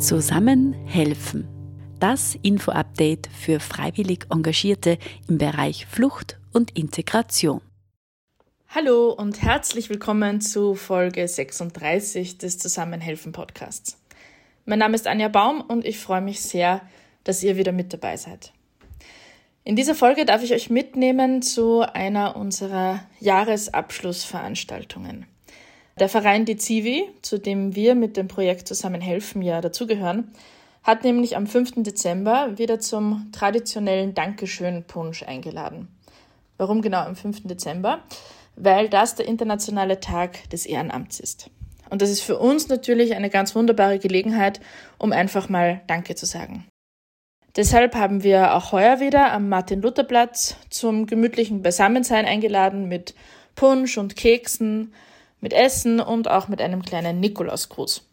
Zusammenhelfen. Das Info-Update für freiwillig Engagierte im Bereich Flucht und Integration. Hallo und herzlich willkommen zu Folge 36 des Zusammenhelfen-Podcasts. Mein Name ist Anja Baum und ich freue mich sehr, dass ihr wieder mit dabei seid. In dieser Folge darf ich euch mitnehmen zu einer unserer Jahresabschlussveranstaltungen. Der Verein dieziwi, zu dem wir mit dem Projekt Zusammenhelfen ja dazugehören, hat nämlich am 5. Dezember wieder zum traditionellen Dankeschön-Punsch eingeladen. Warum genau am 5. Dezember? Weil das der internationale Tag des Ehrenamts ist. Und das ist für uns natürlich eine ganz wunderbare Gelegenheit, um einfach mal Danke zu sagen. Deshalb haben wir auch heuer wieder am Martin-Luther-Platz zum gemütlichen Beisammensein eingeladen mit Punsch und Keksen, mit Essen und auch mit einem kleinen Nikolausgruß.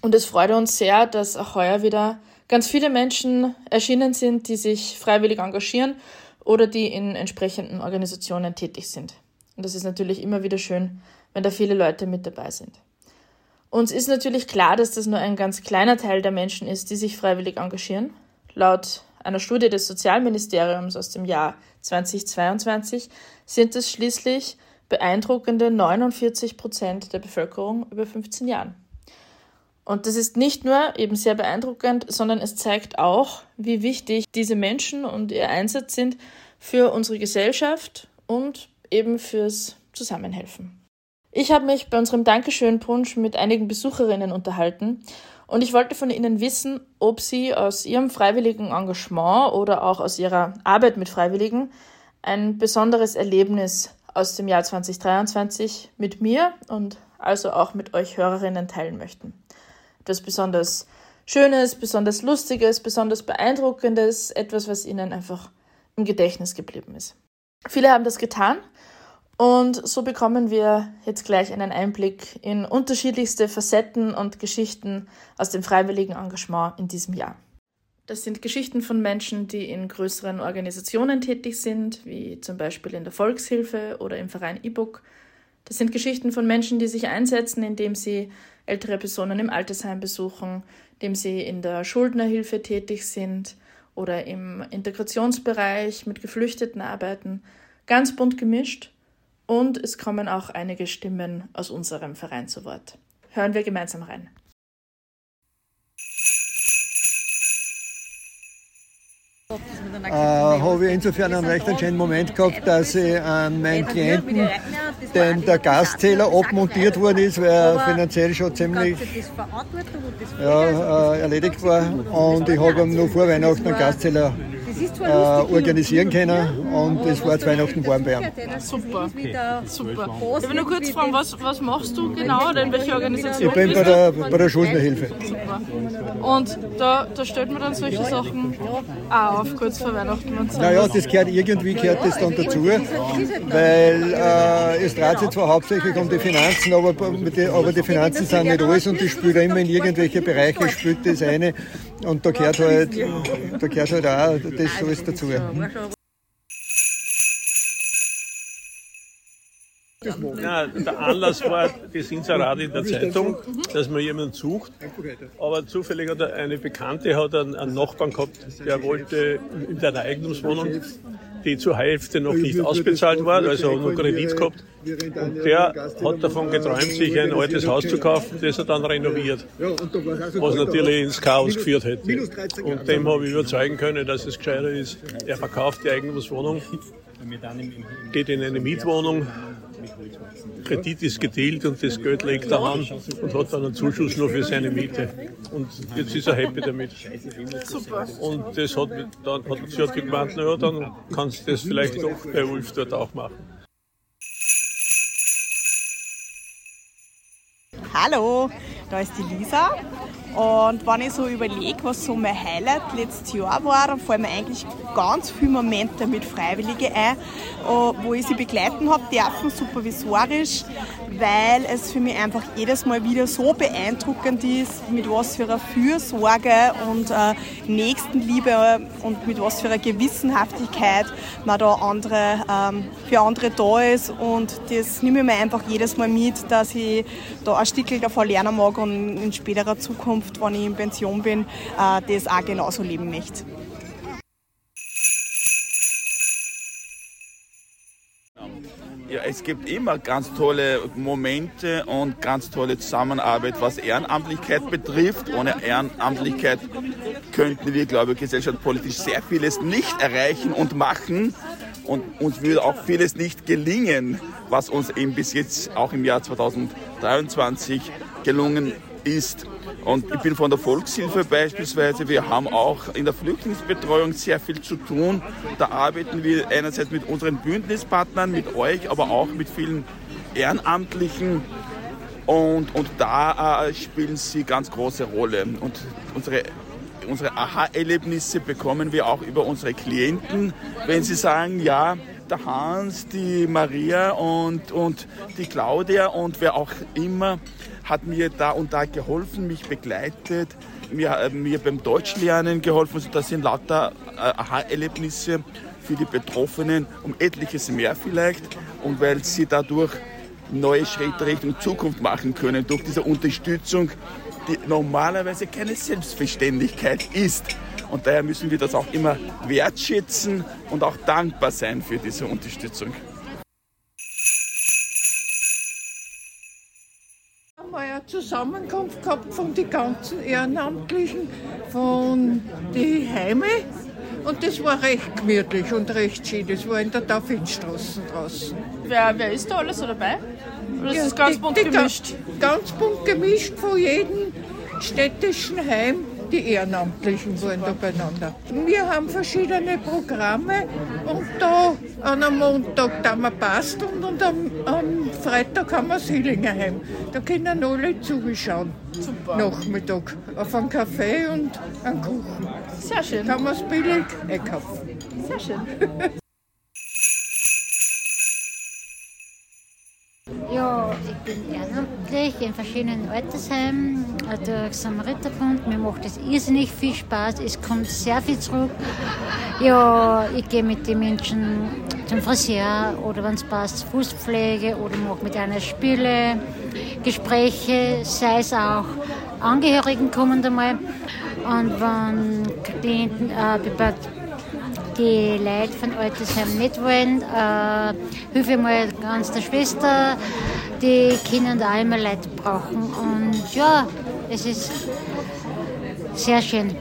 Und es freut uns sehr, dass auch heuer wieder ganz viele Menschen erschienen sind, die sich freiwillig engagieren oder die in entsprechenden Organisationen tätig sind. Und das ist natürlich immer wieder schön, wenn da viele Leute mit dabei sind. Uns ist natürlich klar, dass das nur ein ganz kleiner Teil der Menschen ist, die sich freiwillig engagieren. Laut einer Studie des Sozialministeriums aus dem Jahr 2022 sind es schließlich beeindruckende 49% der Bevölkerung über 15 Jahren. Und das ist nicht nur eben sehr beeindruckend, sondern es zeigt auch, wie wichtig diese Menschen und ihr Einsatz sind für unsere Gesellschaft und eben fürs Zusammenhelfen. Ich habe mich bei unserem Dankeschön-Punsch mit einigen Besucherinnen unterhalten und ich wollte von ihnen wissen, ob sie aus ihrem freiwilligen Engagement oder auch aus ihrer Arbeit mit Freiwilligen ein besonderes Erlebnis aus dem Jahr 2023 mit mir und also auch mit euch Hörerinnen teilen möchten. Etwas besonders Schönes, besonders Lustiges, besonders Beeindruckendes, etwas, was ihnen einfach im Gedächtnis geblieben ist. Viele haben das getan und so bekommen wir jetzt gleich einen Einblick in unterschiedlichste Facetten und Geschichten aus dem freiwilligen Engagement in diesem Jahr. Das sind Geschichten von Menschen, die in größeren Organisationen tätig sind, wie zum Beispiel in der Volkshilfe oder im Verein E-Book. Das sind Geschichten von Menschen, die sich einsetzen, indem sie ältere Personen im Altersheim besuchen, indem sie in der Schuldnerhilfe tätig sind oder im Integrationsbereich mit Geflüchteten arbeiten. Ganz bunt gemischt und es kommen auch einige Stimmen aus unserem Verein zu Wort. Hören wir gemeinsam rein. Habe ich insofern einen recht schönen Moment gehabt, dass ich an meinen Klienten, dem der Gaszähler abmontiert worden ist, weil er finanziell schon ziemlich erledigt war. Und ich habe ihm noch vor Weihnachten einen Gaszähler organisieren können und es war zu Weihnachten warm bei ihm. Super, super. Ich will nur kurz fragen, was machst du genau oder in welcher Organisation? Ich bin bei der Schuldnerhilfe. Super. Und da stellt man dann solche Sachen auch auf, kurz vor Weihnachten und so. Naja, das gehört das dann dazu, weil es dreht sich zwar hauptsächlich um die Finanzen, aber die Finanzen sind nicht alles und die spielt immer in irgendwelche Bereiche, spielt das eine und da gehört halt auch das alles dazu. Nein, der Anlass war das Inserat in der Zeitung, dass man jemanden sucht, aber zufällig hat eine Bekannte einen Nachbarn gehabt, der wollte in seiner Eigentumswohnung, die zur Hälfte noch nicht ausbezahlt war, also noch Kredit gehabt, und der hat davon geträumt, sich ein altes Haus zu kaufen, das er dann renoviert, was natürlich ins Chaos geführt hätte. Und dem habe ich überzeugen können, dass es gescheiter ist, er verkauft die Eigentumswohnung, geht in eine Mietwohnung, Kredit ist gedealt und das Geld legt er an und hat dann einen Zuschuss nur für seine Miete. Und jetzt ist er happy damit. Super. Und das hat gemeint, naja, dann kannst du das vielleicht doch bei Ulf dort auch machen. Hallo, da ist die Lisa. Und wenn ich so überlege, was so mein Highlight letztes Jahr war, dann fallen mir eigentlich ganz viele Momente mit Freiwilligen ein, wo ich sie begleiten habe dürfen, supervisorisch, weil es für mich einfach jedes Mal wieder so beeindruckend ist, mit was für einer Fürsorge und Nächstenliebe und mit was für einer Gewissenhaftigkeit man da für andere da ist. Und das nehme ich mir einfach jedes Mal mit, dass ich da ein Stückchen davon lernen mag und in späterer Zukunft Zukunft, wenn ich in Pension bin, das auch genauso leben möchte. Ja, es gibt immer ganz tolle Momente und ganz tolle Zusammenarbeit, was Ehrenamtlichkeit betrifft. Ohne Ehrenamtlichkeit könnten wir, glaube ich, gesellschaftspolitisch sehr vieles nicht erreichen und machen. Und uns würde auch vieles nicht gelingen, was uns eben bis jetzt auch im Jahr 2023 gelungen ist. Und ich bin von der Volkshilfe beispielsweise. Wir haben auch in der Flüchtlingsbetreuung sehr viel zu tun. Da arbeiten wir einerseits mit unseren Bündnispartnern, mit euch, aber auch mit vielen Ehrenamtlichen. Und da spielen sie ganz große Rolle. Und unsere Aha-Erlebnisse bekommen wir auch über unsere Klienten, wenn sie sagen, ja, der Hans, die Maria und die Claudia und wer auch immer hat mir da und da geholfen, mich begleitet, mir beim Deutschlernen geholfen. Das sind lauter Aha-Erlebnisse für die Betroffenen, um etliches mehr vielleicht und weil sie dadurch neue Schritte Richtung Zukunft machen können, durch diese Unterstützung, die normalerweise keine Selbstverständlichkeit ist. Und daher müssen wir das auch immer wertschätzen und auch dankbar sein für diese Unterstützung. Wir haben eine Zusammenkunft gehabt von den ganzen Ehrenamtlichen, von den Heimen. Und das war recht gemütlich und recht schön. Das war in der Tafelstraße draußen. Wer ist da alles so dabei? Oder ja, ist das ganz bunt gemischt? Ganz bunt gemischt von jedem städtischen Heim. Die Ehrenamtlichen waren da beieinander. Wir haben verschiedene Programme und da an einem Montag da wir basteln und am Freitag haben wir das Hillingerheim. Da können alle zuschauen. Super. Nachmittag auf einen Kaffee und einen Kuchen. Sehr schön. Da kann man es billig einkaufen. Sehr schön. Ja, ich bin ehrenamtlich in verschiedenen Altersheimen, der Samariterbund. Mir macht es irrsinnig viel Spaß, es kommt sehr viel zurück. Ja, ich gehe mit den Menschen zum Friseur oder wenn es passt, Fußpflege oder mache mit einer Spiele, Gespräche, sei es auch Angehörigen kommen einmal. Und wenn Klienten die Leute von Altersheim nicht wollen, hilfe mal ganz der Schwester, die Kinder und auch immer Leute brauchen. Und ja, es ist sehr schön.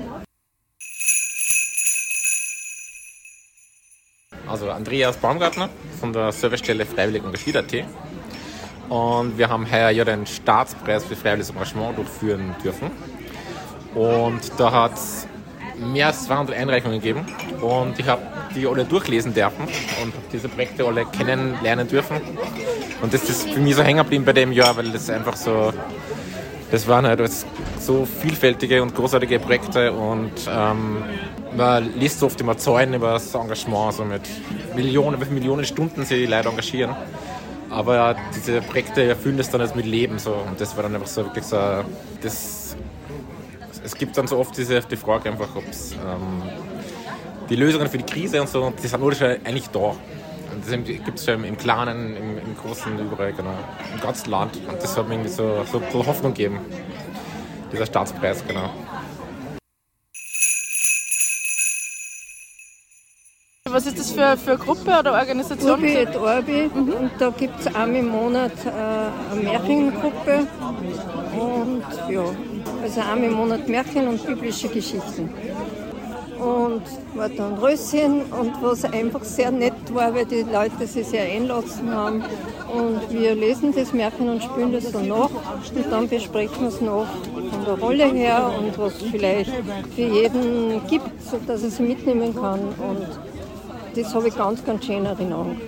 Also Andreas Baumgartner von der Servicestelle Freiwillig Engagiert.at. Und wir haben heuer ja den Staatspreis für freiwilliges Engagement durchführen dürfen. Und da hat es mehr als 200 Einreichungen gegeben und ich habe die alle durchlesen dürfen und diese Projekte alle kennenlernen dürfen. Und das ist für mich so hängen geblieben bei dem Jahr, weil das einfach so, das waren halt so vielfältige und großartige Projekte und man liest so oft immer Zahlen über das Engagement, so mit Millionen Stunden sich die Leute engagieren. Aber diese Projekte erfüllen das dann jetzt mit Leben so und das war dann einfach so wirklich so, es gibt dann so oft die Frage einfach, ob es die Lösungen für die Krise und so, die sind nur schon eigentlich da. Und das gibt es schon im Kleinen, im Großen, überall, genau, im ganzen Land. Und das hat mir irgendwie so ein bisschen Hoffnung gegeben, dieser Staatspreis, genau. Was ist das für eine Gruppe oder Organisation? Urbi et Orbi. Mhm. Und da gibt es einmal im Monat eine Märchengruppe und ja. Also einmal im Monat Märchen und biblische Geschichten. Und war dann Rösschen und was einfach sehr nett war, weil die Leute sich sehr einlassen haben. Und wir lesen das Märchen und spielen das dann nach und dann besprechen wir es noch von der Rolle her und was vielleicht für jeden gibt, sodass er sie mitnehmen kann. Und das habe ich ganz, ganz schön in Erinnerung.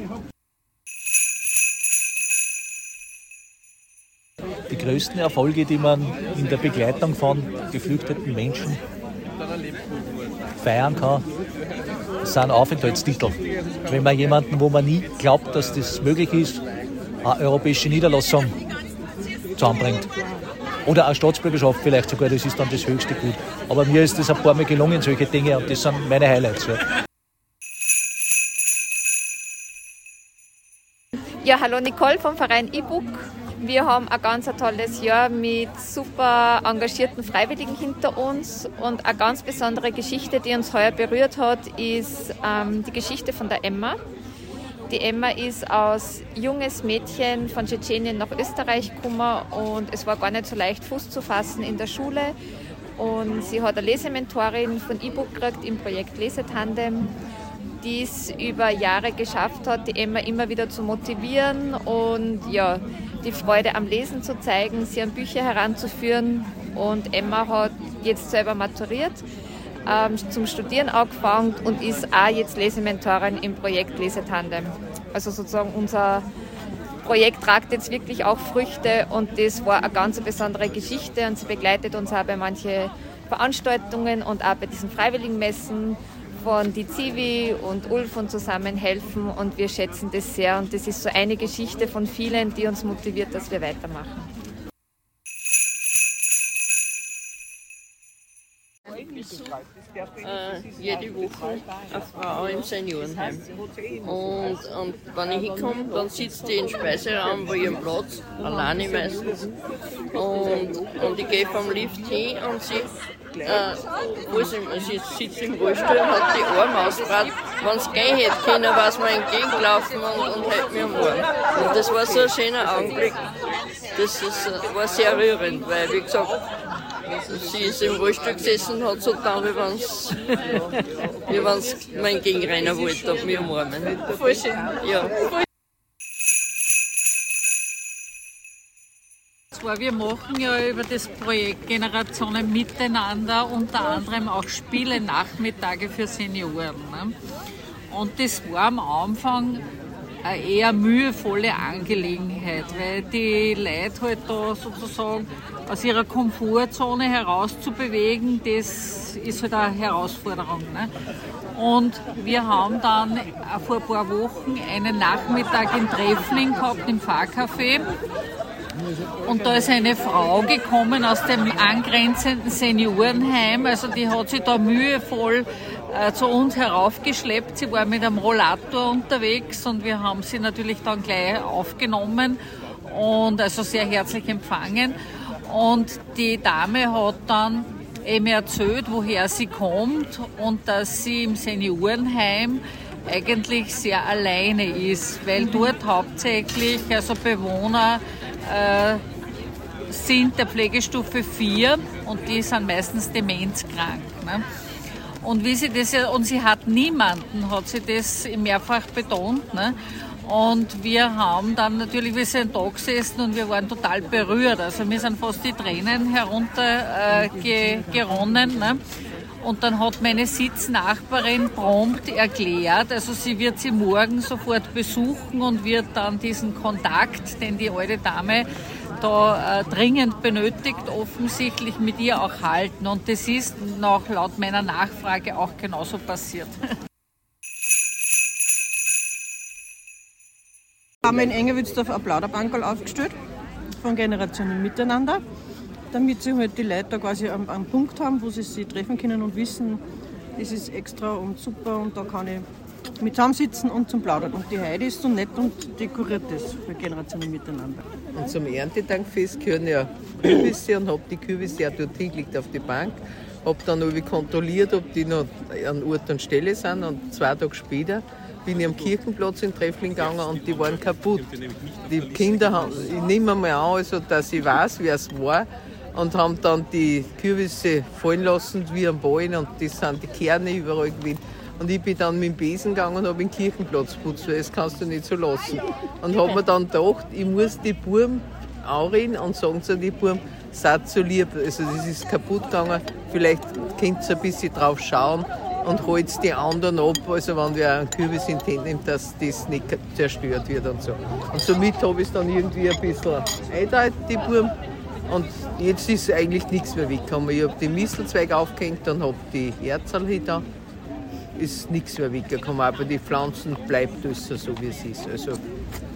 Die größten Erfolge, die man in der Begleitung von geflüchteten Menschen feiern kann, sind Aufenthaltstitel. Wenn man jemanden, wo man nie glaubt, dass das möglich ist, eine europäische Niederlassung zusammenbringt. Oder eine Staatsbürgerschaft vielleicht sogar, das ist dann das höchste Gut. Aber mir ist das ein paar Mal gelungen, solche Dinge, und das sind meine Highlights. Ja, hallo Nicole vom Verein E-Book. Wir haben ein ganz tolles Jahr mit super engagierten Freiwilligen hinter uns, und eine ganz besondere Geschichte, die uns heuer berührt hat, ist die Geschichte von der Emma. Die Emma ist als junges Mädchen von Tschetschenien nach Österreich gekommen, und es war gar nicht so leicht, Fuß zu fassen in der Schule. Und sie hat eine Lesementorin von E-Book gekriegt im Projekt Lesetandem, die es über Jahre geschafft hat, die Emma immer wieder zu motivieren und ja, die Freude am Lesen zu zeigen, sie an Bücher heranzuführen. Und Emma hat jetzt selber maturiert, zum Studieren angefangen und ist auch jetzt Lesementorin im Projekt Lesetandem. Also sozusagen unser Projekt tragt jetzt wirklich auch Früchte, und das war eine ganz besondere Geschichte, und sie begleitet uns auch bei manchen Veranstaltungen und auch bei diesen Freiwilligenmessen von dieziwi und Ulf und Zusammenhelfen, und wir schätzen das sehr, und das ist so eine Geschichte von vielen, die uns motiviert, dass wir weitermachen. Jede Woche eine Frau im Seniorenheim. Und wenn ich hinkomme, dann sitzt die im Speiseraum bei ihrem Platz, alleine meistens. Und ich gehe vom Lift hin und sie sitzt im Rollstuhl, hat die Arme ausgebreitet. Wenn es gehen hätte können, war es mir entgegengelaufen und hätte mich am Arm. Und das war so ein schöner Augenblick. Das war sehr rührend, weil, wie gesagt, sie ist im Rollstuhl gesessen und hat so getan, wie wenn es mein Gegenreiner wollte, auf mich umarmen. Voll schön. Ja. Wir machen ja über das Projekt Generationen miteinander unter anderem auch Spiele-Nachmittage für Senioren. Ne? Und das war am Anfang eine eher mühevolle Angelegenheit, weil die Leute halt da sozusagen aus ihrer Komfortzone herauszubewegen, das ist halt eine Herausforderung. Ne? Und wir haben dann vor ein paar Wochen einen Nachmittag in Treffling gehabt, im Fahrcafé. Und da ist eine Frau gekommen aus dem angrenzenden Seniorenheim, also die hat sich da mühevoll zu uns heraufgeschleppt. Sie war mit einem Rollator unterwegs und wir haben sie natürlich dann gleich aufgenommen und also sehr herzlich empfangen. Und die Dame hat dann eben erzählt, woher sie kommt und dass sie im Seniorenheim eigentlich sehr alleine ist, weil dort hauptsächlich also Bewohner sind der Pflegestufe 4 und die sind meistens demenzkrank. Ne? Und wie sie das, und sie hat niemanden, hat sie das mehrfach betont. Ne? Und wir haben dann natürlich, wir sind da gesessen und wir waren total berührt. Also mir sind fast die Tränen heruntergeronnen. Ne? Und dann hat meine Sitznachbarin prompt erklärt, also sie wird sie morgen sofort besuchen und wird dann diesen Kontakt, den die alte Dame da dringend benötigt, offensichtlich mit ihr auch halten. Und das ist laut meiner Nachfrage auch genauso passiert. Wir haben in Engewitzdorf ein Plauderbankerl aufgestellt, von Generationen miteinander, damit sie halt die Leute da quasi am Punkt haben, wo sie sich treffen können und wissen, das ist extra und super und da kann ich mit zusammensitzen und zum Plaudern. Und die Heidi ist so nett und dekoriert das für Generationen miteinander. Und zum Erntedankfest gehören ja Kürbisse und hab die Kürbisse auch dort hingelegt auf die Bank, hab dann irgendwie kontrolliert, ob die noch an Ort und Stelle sind, und 2 Tage später bin ich am Kirchenplatz in Treffling gegangen und die waren kaputt. Die Kinder haben, ich nehme mal an, also, dass ich weiß, wer es war, und haben dann die Kürbisse fallen lassen wie am Ballen, und das sind die Kerne überall gewesen. Und ich bin dann mit dem Besen gegangen und habe den Kirchenplatz geputzt, weil das kannst du nicht so lassen. Und habe mir dann gedacht, ich muss die Buben anreden und sagen zu den Buben, seid so lieb, also das ist kaputt gegangen, vielleicht könnt ihr ein bisschen drauf schauen und holt die anderen ab, also wenn wir einen Kürbis in die Hand nehmen, dass das nicht zerstört wird und so. Und somit habe ich es dann irgendwie ein bisschen eingedeutet, die Buben. Und jetzt ist eigentlich nichts mehr weggekommen. Ich habe den Mistelzweig aufgehängt, dann habe ich die Herzerl hinter. Ist nichts mehr weggekommen, aber die Pflanzen bleibt alles so, wie es ist. Also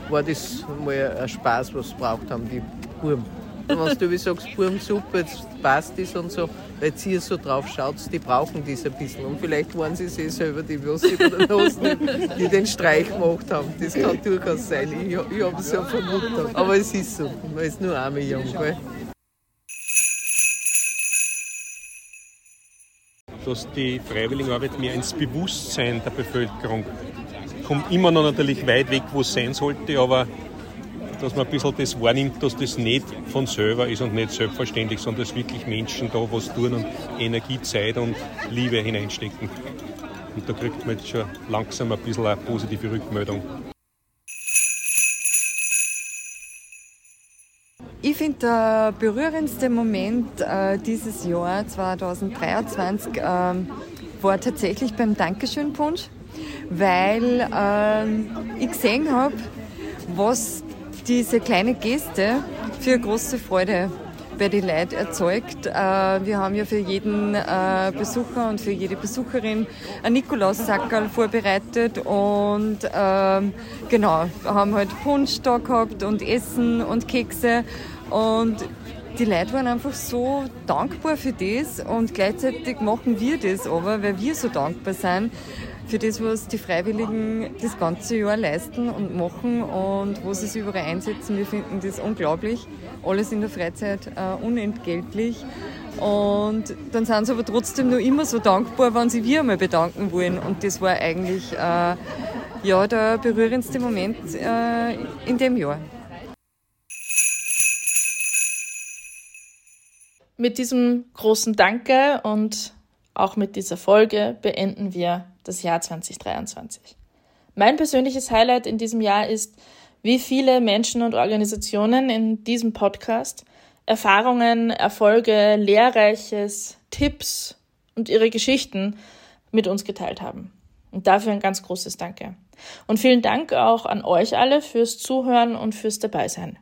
war das mal ein Spaß, was sie gebraucht haben, die Buben. Wenn du wie sagst, Burmsuppe, jetzt passt das und so, weil jetzt hier so drauf schaut, die brauchen das ein bisschen. Und vielleicht waren sie es eh selber, die Würste oder die den Streich gemacht haben. Das kann durchaus sein. Ich habe es ja vermutet. Aber es ist so. Man ist nur arme Jung, gell? Dass die Freiwilligenarbeit mehr ins Bewusstsein der Bevölkerung kommt, immer noch natürlich weit weg, wo es sein sollte, aber dass man ein bisschen das wahrnimmt, dass das nicht von selber ist und nicht selbstverständlich, sondern dass wirklich Menschen da was tun und Energie, Zeit und Liebe hineinstecken. Und da kriegt man jetzt schon langsam ein bisschen eine positive Rückmeldung. Ich finde, der berührendste Moment dieses Jahr 2023 war tatsächlich beim Dankeschön-Punsch, weil ich gesehen habe, was diese kleine Geste für große Freude bei den Leuten erzeugt. Wir haben ja für jeden Besucher und für jede Besucherin ein Nikolaussackerl vorbereitet und genau, haben halt Punsch da gehabt und Essen und Kekse und die Leute waren einfach so dankbar für das und gleichzeitig machen wir das aber, weil wir so dankbar sind für das, was die Freiwilligen das ganze Jahr leisten und machen und wo sie sich überall einsetzen. Wir finden das unglaublich. Alles in der Freizeit unentgeltlich. Und dann sind sie aber trotzdem noch immer so dankbar, wenn sie wir einmal bedanken wollen. Und das war eigentlich ja, der berührendste Moment in dem Jahr. Mit diesem großen Danke und auch mit dieser Folge beenden wir das Jahr 2023. Mein persönliches Highlight in diesem Jahr ist, wie viele Menschen und Organisationen in diesem Podcast Erfahrungen, Erfolge, Lehrreiches, Tipps und ihre Geschichten mit uns geteilt haben. Und dafür ein ganz großes Danke. Und vielen Dank auch an euch alle fürs Zuhören und fürs Dabeisein.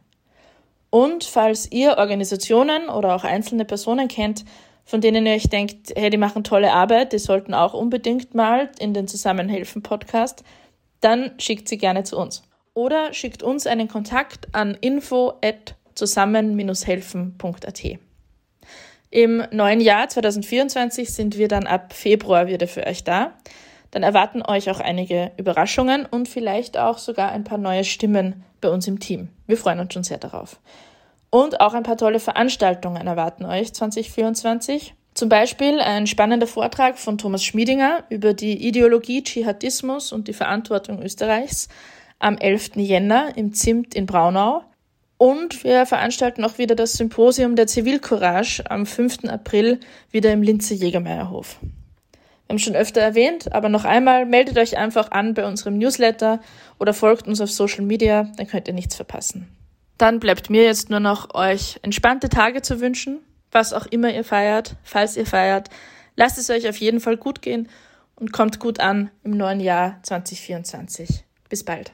Und falls ihr Organisationen oder auch einzelne Personen kennt, von denen ihr euch denkt, hey, die machen tolle Arbeit, die sollten auch unbedingt mal in den Zusammenhelfen-Podcast, dann schickt sie gerne zu uns. Oder schickt uns einen Kontakt an info@zusammen-helfen.at. Im neuen Jahr 2024 sind wir dann ab Februar wieder für euch da. Dann erwarten euch auch einige Überraschungen und vielleicht auch sogar ein paar neue Stimmen bei uns im Team. Wir freuen uns schon sehr darauf. Und auch ein paar tolle Veranstaltungen erwarten euch 2024. Zum Beispiel ein spannender Vortrag von Thomas Schmiedinger über die Ideologie Dschihadismus und die Verantwortung Österreichs am 11. Jänner im Zimt in Braunau. Und wir veranstalten auch wieder das Symposium der Zivilcourage am 5. April wieder im Linzer Jägermeierhof. Wir haben schon öfter erwähnt, aber noch einmal meldet euch einfach an bei unserem Newsletter oder folgt uns auf Social Media, dann könnt ihr nichts verpassen. Dann bleibt mir jetzt nur noch, euch entspannte Tage zu wünschen, was auch immer ihr feiert, falls ihr feiert. Lasst es euch auf jeden Fall gut gehen und kommt gut an im neuen Jahr 2024. Bis bald.